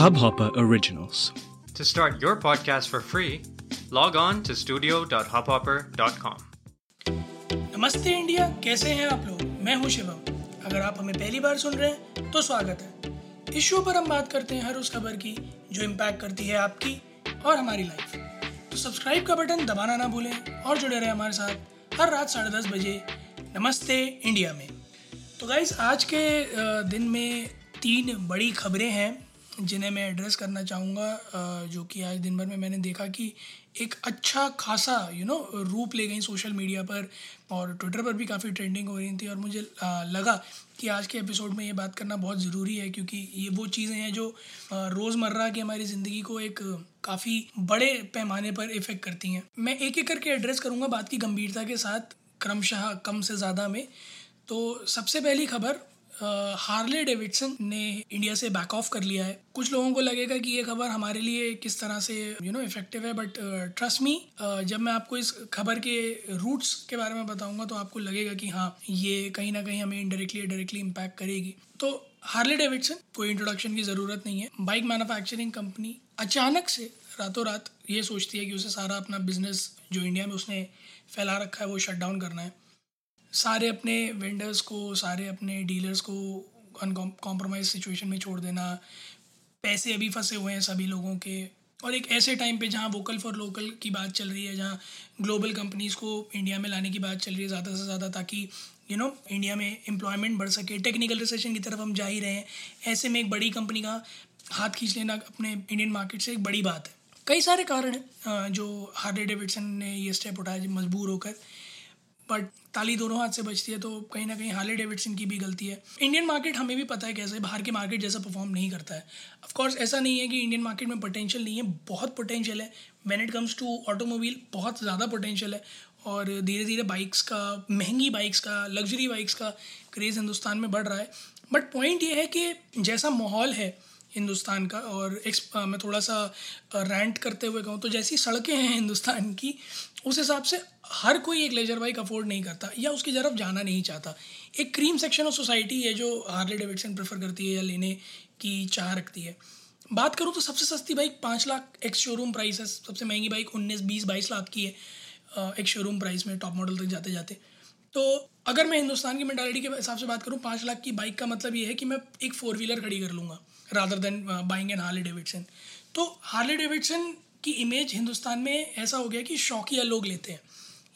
Hubhopper Originals. To start your podcast for free, log on to studio.hubhopper.com. नमस्ते India, कैसे हैं आप लोग? मैं हूं शिवम। अगर आप हमें पहली बार सुन रहे हैं तो स्वागत है। इस शो पर हम बात करते हैं हर उस खबर की जो इम्पैक्ट करती है आपकी और हमारी लाइफ। तो सब्सक्राइब का बटन दबाना ना भूलें और जुड़े रहें हमारे साथ हर रात 10:30 बजे नमस्ते इंडिया में। तो गाइस, आज के दिन में 3 बड़ी खबरें हैं जिन्हें मैं एड्रेस करना चाहूँगा, जो कि आज दिन भर में मैंने देखा कि एक अच्छा खासा रूप ले गई सोशल मीडिया पर और ट्विटर पर भी काफ़ी ट्रेंडिंग हो रही थी। और मुझे लगा कि आज के एपिसोड में ये बात करना बहुत ज़रूरी है, क्योंकि ये वो चीज़ें हैं जो रोज़मर्रा की हमारी ज़िंदगी को एक काफ़ी बड़े पैमाने पर इफ़ेक्ट करती हैं। मैं एक एक करके एड्रेस करूँगा बात की गंभीरता के साथ, क्रमशः कम से ज़्यादा में। तो सबसे पहली खबर, हार्ले डेविडसन ने इंडिया से बैक ऑफ कर लिया है। कुछ लोगों को लगेगा कि ये खबर हमारे लिए किस तरह से इफेक्टिव है, बट ट्रस्ट मी, जब मैं आपको इस खबर के रूट्स के बारे में बताऊंगा तो आपको लगेगा कि हाँ, ये कहीं ना कहीं हमें इनडायरेक्टली डायरेक्टली इम्पैक्ट करेगी। तो हार्ले डेविडसन, कोई इंट्रोडक्शन की ज़रूरत नहीं है, बाइक मैन्युफैक्चरिंग कंपनी अचानक से रातों रात ये सोचती है कि उसे सारा अपना बिजनेस जो इंडिया में उसने फैला रखा है वो शट डाउन करना है। सारे अपने वेंडर्स को, सारे अपने डीलर्स को अनकॉम्प्रोमाइज सिचुएशन में छोड़ देना, पैसे अभी फंसे हुए हैं सभी लोगों के, और एक ऐसे टाइम पे जहाँ वोकल फॉर लोकल की बात चल रही है, जहाँ ग्लोबल कंपनीज़ को इंडिया में लाने की बात चल रही है ज़्यादा से ज़्यादा, ताकि इंडिया में एम्प्लॉयमेंट बढ़ सके। टेक्निकल रिसेशन की तरफ हम जा ही रहे हैं, ऐसे में एक बड़ी कंपनी का हाथ खींच लेना अपने इंडियन मार्केट से एक बड़ी बात है। कई सारे कारण हैं जो हार्ले डेविडसन ने ये स्टेप उठाया मजबूर होकर, बट ताली दोनों हाथ से बचती है तो कहीं ना कहीं हार्ले डेविडसन की भी गलती है। इंडियन मार्केट हमें भी पता है कैसे बाहर के मार्केट जैसा परफॉर्म नहीं करता है। ऑफ कोर्स ऐसा नहीं है कि इंडियन मार्केट में पोटेंशियल नहीं है, बहुत पोटेंशियल है। When it comes to automobile बहुत ज़्यादा पोटेंशियल है, और धीरे धीरे बाइक्स का, महंगी बाइक्स का, लग्जरी बाइक्स का क्रेज़ हिंदुस्तान में बढ़ रहा है। बट पॉइंट ये है कि जैसा माहौल है हिंदुस्तान का, और मैं थोड़ा सा रैंट करते हुए कहूँ तो जैसी सड़कें हैं हिंदुस्तान की, उस हिसाब से हर कोई एक लेजर बाइक अफोर्ड नहीं करता या उसकी तरफ जाना नहीं चाहता। एक क्रीम सेक्शन ऑफ सोसाइटी है जो हार्ले डेविडसन प्रेफर करती है या लेने की चाह रखती है। बात करूँ तो सबसे सस्ती bike 5 lakh ex showroom price है, सबसे महंगी बाइक 19-22 लाख की है एक्स शोरूम प्राइस में, टॉप मॉडल तक जाते जाते। तो अगर मैं हिंदुस्तान की मेंटालिटी के हिसाब से बात करूँ, 5 लाख की बाइक का मतलब ये है कि मैं एक 4 व्हीलर खड़ी कर लूँगा rather than buying an Harley Davidson. तो हार्ले डेविडसन की इमेज हिंदुस्तान में ऐसा हो गया कि शौकिया लोग लेते हैं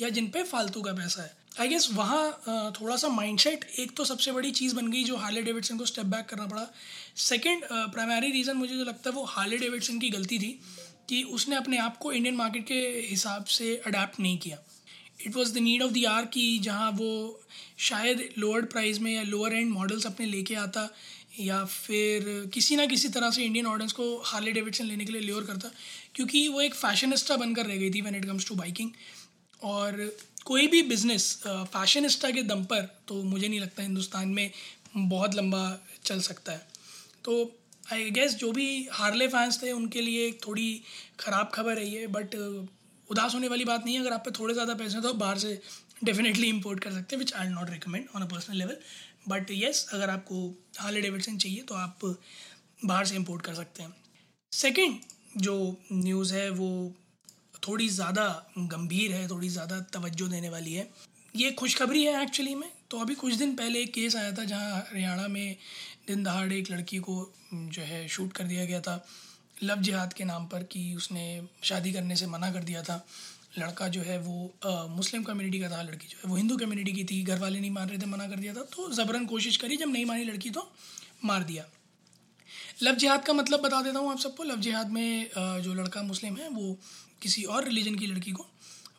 या जिन पे फालतू का पैसा है। आई गेस वहाँ थोड़ा सा माइंडसेट एक तो सबसे बड़ी चीज़ बन गई जो हार्ले डेविडसन को स्टेप बैक करना पड़ा। सेकंड प्राइमरी रीज़न मुझे जो लगता है वो हार्ले डेविडसन की गलती थी कि उसने अपने आप को इंडियन मार्केट के हिसाब से अडेप्ट नहीं किया। It was the need of the hour कि जहाँ वो शायद लोअर प्राइस में या लोअर एंड मॉडल्स अपने लेके आता या फिर किसी ना किसी तरह से इंडियन ऑडियंस को हार्ले डेविडसन लेने के लिए ल्योर करता, क्योंकि वो एक फैशनिस्टा बनकर रह गई थी when it comes to biking. और कोई भी बिज़नेस फैशनिस्टा के दम पर तो मुझे नहीं लगता हिंदुस्तान में बहुत लंबा चल सकता है। तो आई गेस जो भी हार्ले फैंस थे उनके लिए एक थोड़ी ख़राब खबर है ये, बट उदास होने वाली बात नहीं है। अगर आप पे थोड़े ज़्यादा पैसे हैं तो आप बाहर से डेफिनेटली इम्पोर्ट कर सकते हैं, which I not recommend on a personal level, but yes, अगर आपको हार्ले डेविडसन चाहिए तो आप बाहर से इम्पोर्ट कर सकते हैं। सेकेंड जो न्यूज़ है वो थोड़ी ज़्यादा गंभीर है, थोड़ी ज़्यादा तवज्जो देने वाली है। ये खुशखबरी है एक्चुअली में। तो अभी कुछ दिन पहले एक केस आया था जहाँ हरियाणा में दिन दहाड़े एक लड़की को जो है शूट कर दिया गया था लव जिहाद के नाम पर, कि उसने शादी करने से मना कर दिया था। लड़का जो है वो मुस्लिम कम्युनिटी का था, लड़की जो है वो हिंदू कम्युनिटी की थी। घर वाले नहीं मान रहे थे, मना कर दिया था, तो ज़बरन कोशिश करी, जब नहीं मानी लड़की तो मार दिया। लव जिहाद का मतलब बता देता हूँ आप सबको। लव जिहाद में जो लड़का मुस्लिम है वो किसी और रिलीजन की लड़की को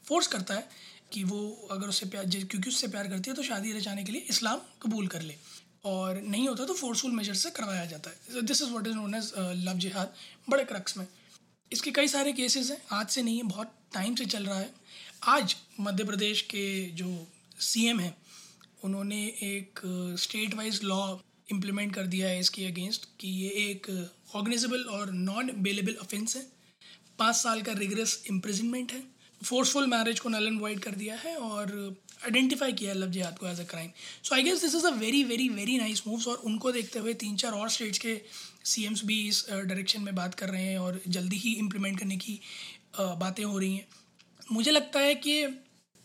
फोर्स करता है कि वो अगर उससे प्यार, क्योंकि उससे प्यार करती है, तो शादी रचाने के लिए इस्लाम कबूल कर ले, और नहीं होता तो फोर्सफुल मेजर से करवाया जाता है। This is what is known as love jihad, बड़े क्रक्स में। इसके कई सारे केसेस हैं, आज से नहीं है, बहुत टाइम से चल रहा है। आज मध्य प्रदेश के जो सीएम हैं उन्होंने एक स्टेट वाइज लॉ इम्प्लीमेंट कर दिया है इसके अगेंस्ट, कि ये एक ऑर्गेनाइजेबल और नॉन बेलेबल ऑफेंस है, 5 साल का रिगरस इम्प्रिजनमेंट है, फोर्सफुल मैरिज को नल एंड वॉइड कर दिया है, और आइडेंटिफाई किया है लव जिहाद को as a crime. So I guess this is a very very very nice moves और उनको देखते हुए 3-4 और स्टेट्स के सीएम्स भी इस डायरेक्शन में बात कर रहे हैं और जल्दी ही इम्प्लीमेंट करने की बातें हो रही हैं. मुझे लगता है कि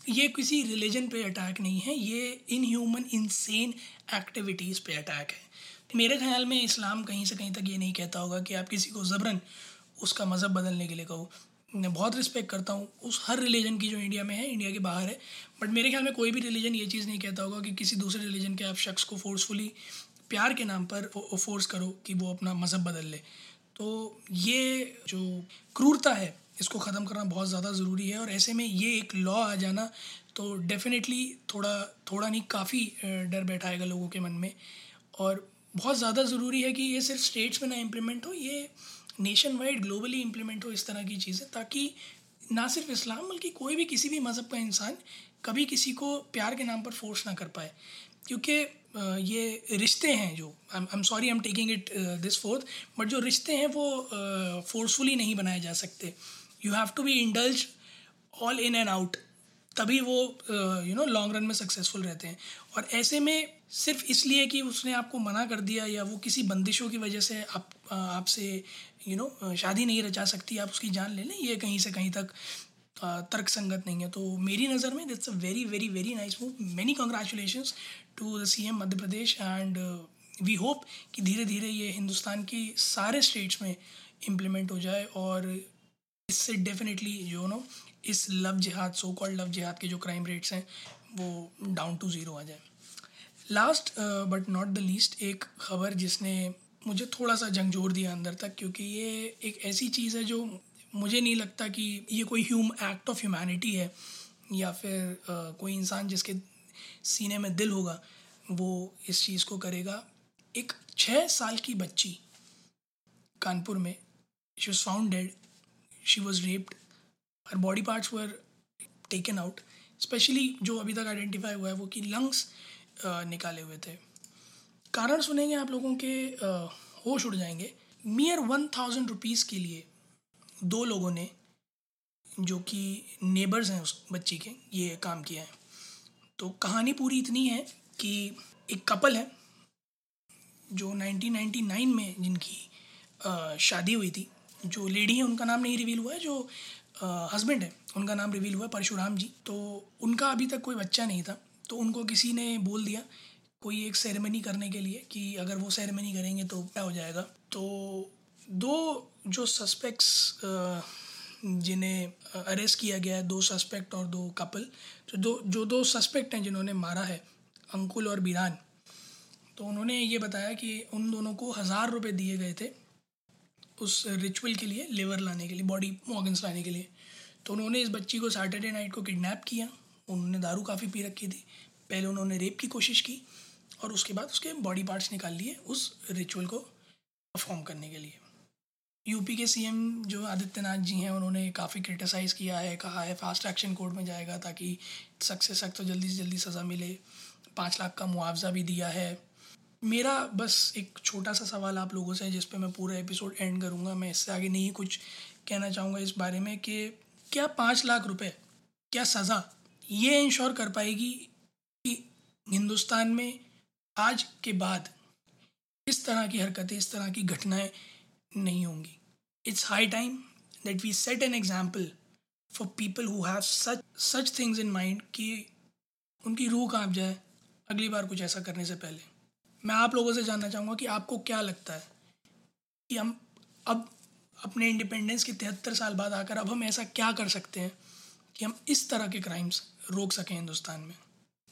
ये किसी रिलीजन पे अटैक नहीं है, ये इनह्यूमन इंसेन एक्टिविटीज़ पे अटैक है. मेरे ख्याल में इस्लाम कहीं से कहीं तक ये नहीं कहता होगा कि आप किसी को ज़बरन उसका मज़हब बदलने के लिए कहो. मैं बहुत रिस्पेक्ट करता हूँ उस हर रिलीजन की जो इंडिया में है, इंडिया के बाहर है, बट मेरे ख्याल में कोई भी रिलीजन ये चीज़ नहीं कहता होगा कि किसी दूसरे रिलीजन के आप शख्स को फोर्सफुली प्यार के नाम पर फोर्स करो कि वो अपना मज़हब बदल ले. तो ये जो क्रूरता है इसको ख़त्म करना बहुत ज़्यादा ज़रूरी है और ऐसे में ये एक लॉ आ जाना तो डेफिनेटली थोड़ा नहीं काफ़ी डर बैठाएगा लोगों के मन में. और बहुत ज़्यादा ज़रूरी है कि ये सिर्फ स्टेट्स में ना इम्प्लीमेंट हो, ये नेशन वाइड ग्लोबली इम्प्लीमेंट हो इस तरह की चीज़ें, ताकि ना सिर्फ इस्लाम बल्कि कोई भी किसी भी मज़हब का इंसान कभी किसी को प्यार के नाम पर फोर्स ना कर पाए. क्योंकि ये रिश्ते हैं जो I am taking it this forth, but जो रिश्ते हैं वो फोर्सफुली नहीं बनाए जा सकते. You have to be indulge all in and out, तभी वो यू नो लॉन्ग रन में सक्सेसफुल रहते हैं. और ऐसे में सिर्फ इसलिए कि उसने आपको मना कर दिया या वो किसी बंदिशों की वजह से आपसे यू नो शादी नहीं रचा सकती, आप उसकी जान ले लें, ये कहीं से कहीं तक तर्क संगत नहीं है. तो मेरी नज़र में that's a very very very nice move. Many congratulations to the CM Madhya Pradesh and we hope कि धीरे धीरे ये हिंदुस्तान के सारे स्टेट्स में इम्प्लीमेंट हो जाए और इससे डेफिनेटली यू नो इस लव जिहाद सो कॉल्ड लव जिहाद के जो क्राइम रेट्स हैं वो डाउन टू ज़ीरो आ जाए. Last but not the least, एक खबर जिसने मुझे थोड़ा सा झकझोर दिया अंदर तक, क्योंकि ये एक ऐसी चीज़ है जो मुझे नहीं लगता कि ये कोई एक्ट ऑफ ह्यूमैनिटी है या फिर कोई इंसान जिसके सीने में दिल होगा वो इस चीज़ को करेगा. एक 6 साल की बच्ची कानपुर में, she was found dead, she was raped, her body parts were taken out, specially जो अभी तक आइडेंटिफाई हुआ है वो कि लंग्स निकाले हुए थे. कारण सुनेंगे आप लोगों के होश उड़ जाएंगे. मियर 1,000 रुपीज़ के लिए 2 लोगों ने जो कि नेबर्स हैं उस बच्ची के, ये काम किया है. तो कहानी पूरी इतनी है कि एक कपल है जो 1999 में जिनकी शादी हुई थी. जो लेडी है उनका नाम नहीं रिवील हुआ है, जो हस्बैंड है उनका नाम रिवील हुआ है, परशुराम जी. तो उनका अभी तक कोई बच्चा नहीं था, तो उनको किसी ने बोल दिया कोई एक सेरेमनी करने के लिए कि अगर वो सेरेमनी करेंगे तो क्या हो जाएगा. तो 2 जो सस्पेक्ट्स जिन्हें अरेस्ट किया गया है, 2 सस्पेक्ट और 2 कपल, तो दो सस्पेक्ट हैं जिन्होंने मारा है, अंकुल और बीरान, तो उन्होंने ये बताया कि उन दोनों को 1,000 रुपये दिए गए थे उस रिचुअल के लिए, लेवर लाने के लिए, बॉडी ऑर्गन्स लाने के लिए. तो उन्होंने इस बच्ची को सैटरडे नाइट को किडनैप किया. उन्होंने दारू काफ़ी पी रखी थी, पहले उन्होंने रेप की कोशिश की और उसके बाद उसके बॉडी पार्ट्स निकाल लिए उस रिचुअल को परफॉर्म करने के लिए. यूपी के सीएम जो आदित्यनाथ जी हैं उन्होंने काफ़ी क्रिटिसाइज़ किया है, कहा है फास्ट एक्शन कोर्ट में जाएगा ताकि सख्त से सख्त जल्दी से जल्दी सज़ा मिले, 5 लाख का मुआवजा भी दिया है. मेरा बस एक छोटा सा सवाल आप लोगों से है जिस पे मैं पूरा एपिसोड एंड करूँगा, मैं इससे आगे नहीं कुछ कहना चाहूँगा इस बारे में, कि क्या 5 लाख रुपये, क्या सज़ा ये इंश्योर कर पाएगी कि हिंदुस्तान में आज के बाद इस तरह की हरकतें, इस तरह की घटनाएं नहीं होंगी. It's high time that we set an example for people who have such things in mind कि उनकी रूह कांप जाए अगली बार कुछ ऐसा करने से पहले. मैं आप लोगों से जानना चाहूँगा कि आपको क्या लगता है कि हम अब अपने इंडिपेंडेंस के 73 साल बाद आकर अब हम ऐसा क्या कर सकते हैं कि हम इस तरह के क्राइम्स रोक सकें हिंदुस्तान में.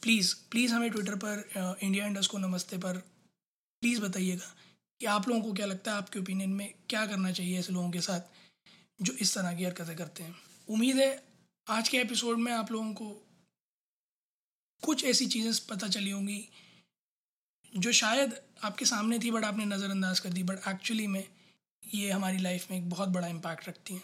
प्लीज़ हमें ट्विटर पर India_Namaste पर प्लीज़ बताइएगा कि आप लोगों को क्या लगता है, आपके ओपिनियन में क्या करना चाहिए ऐसे लोगों के साथ जो इस तरह की हरकतें करते हैं. उम्मीद है आज के एपिसोड में आप लोगों को कुछ ऐसी चीज़ें पता चली होंगी जो शायद आपके सामने थी बट आपने नज़रअंदाज कर दी, बट एक्चुअली में ये हमारी लाइफ में एक बहुत बड़ा इम्पैक्ट रखती हैं.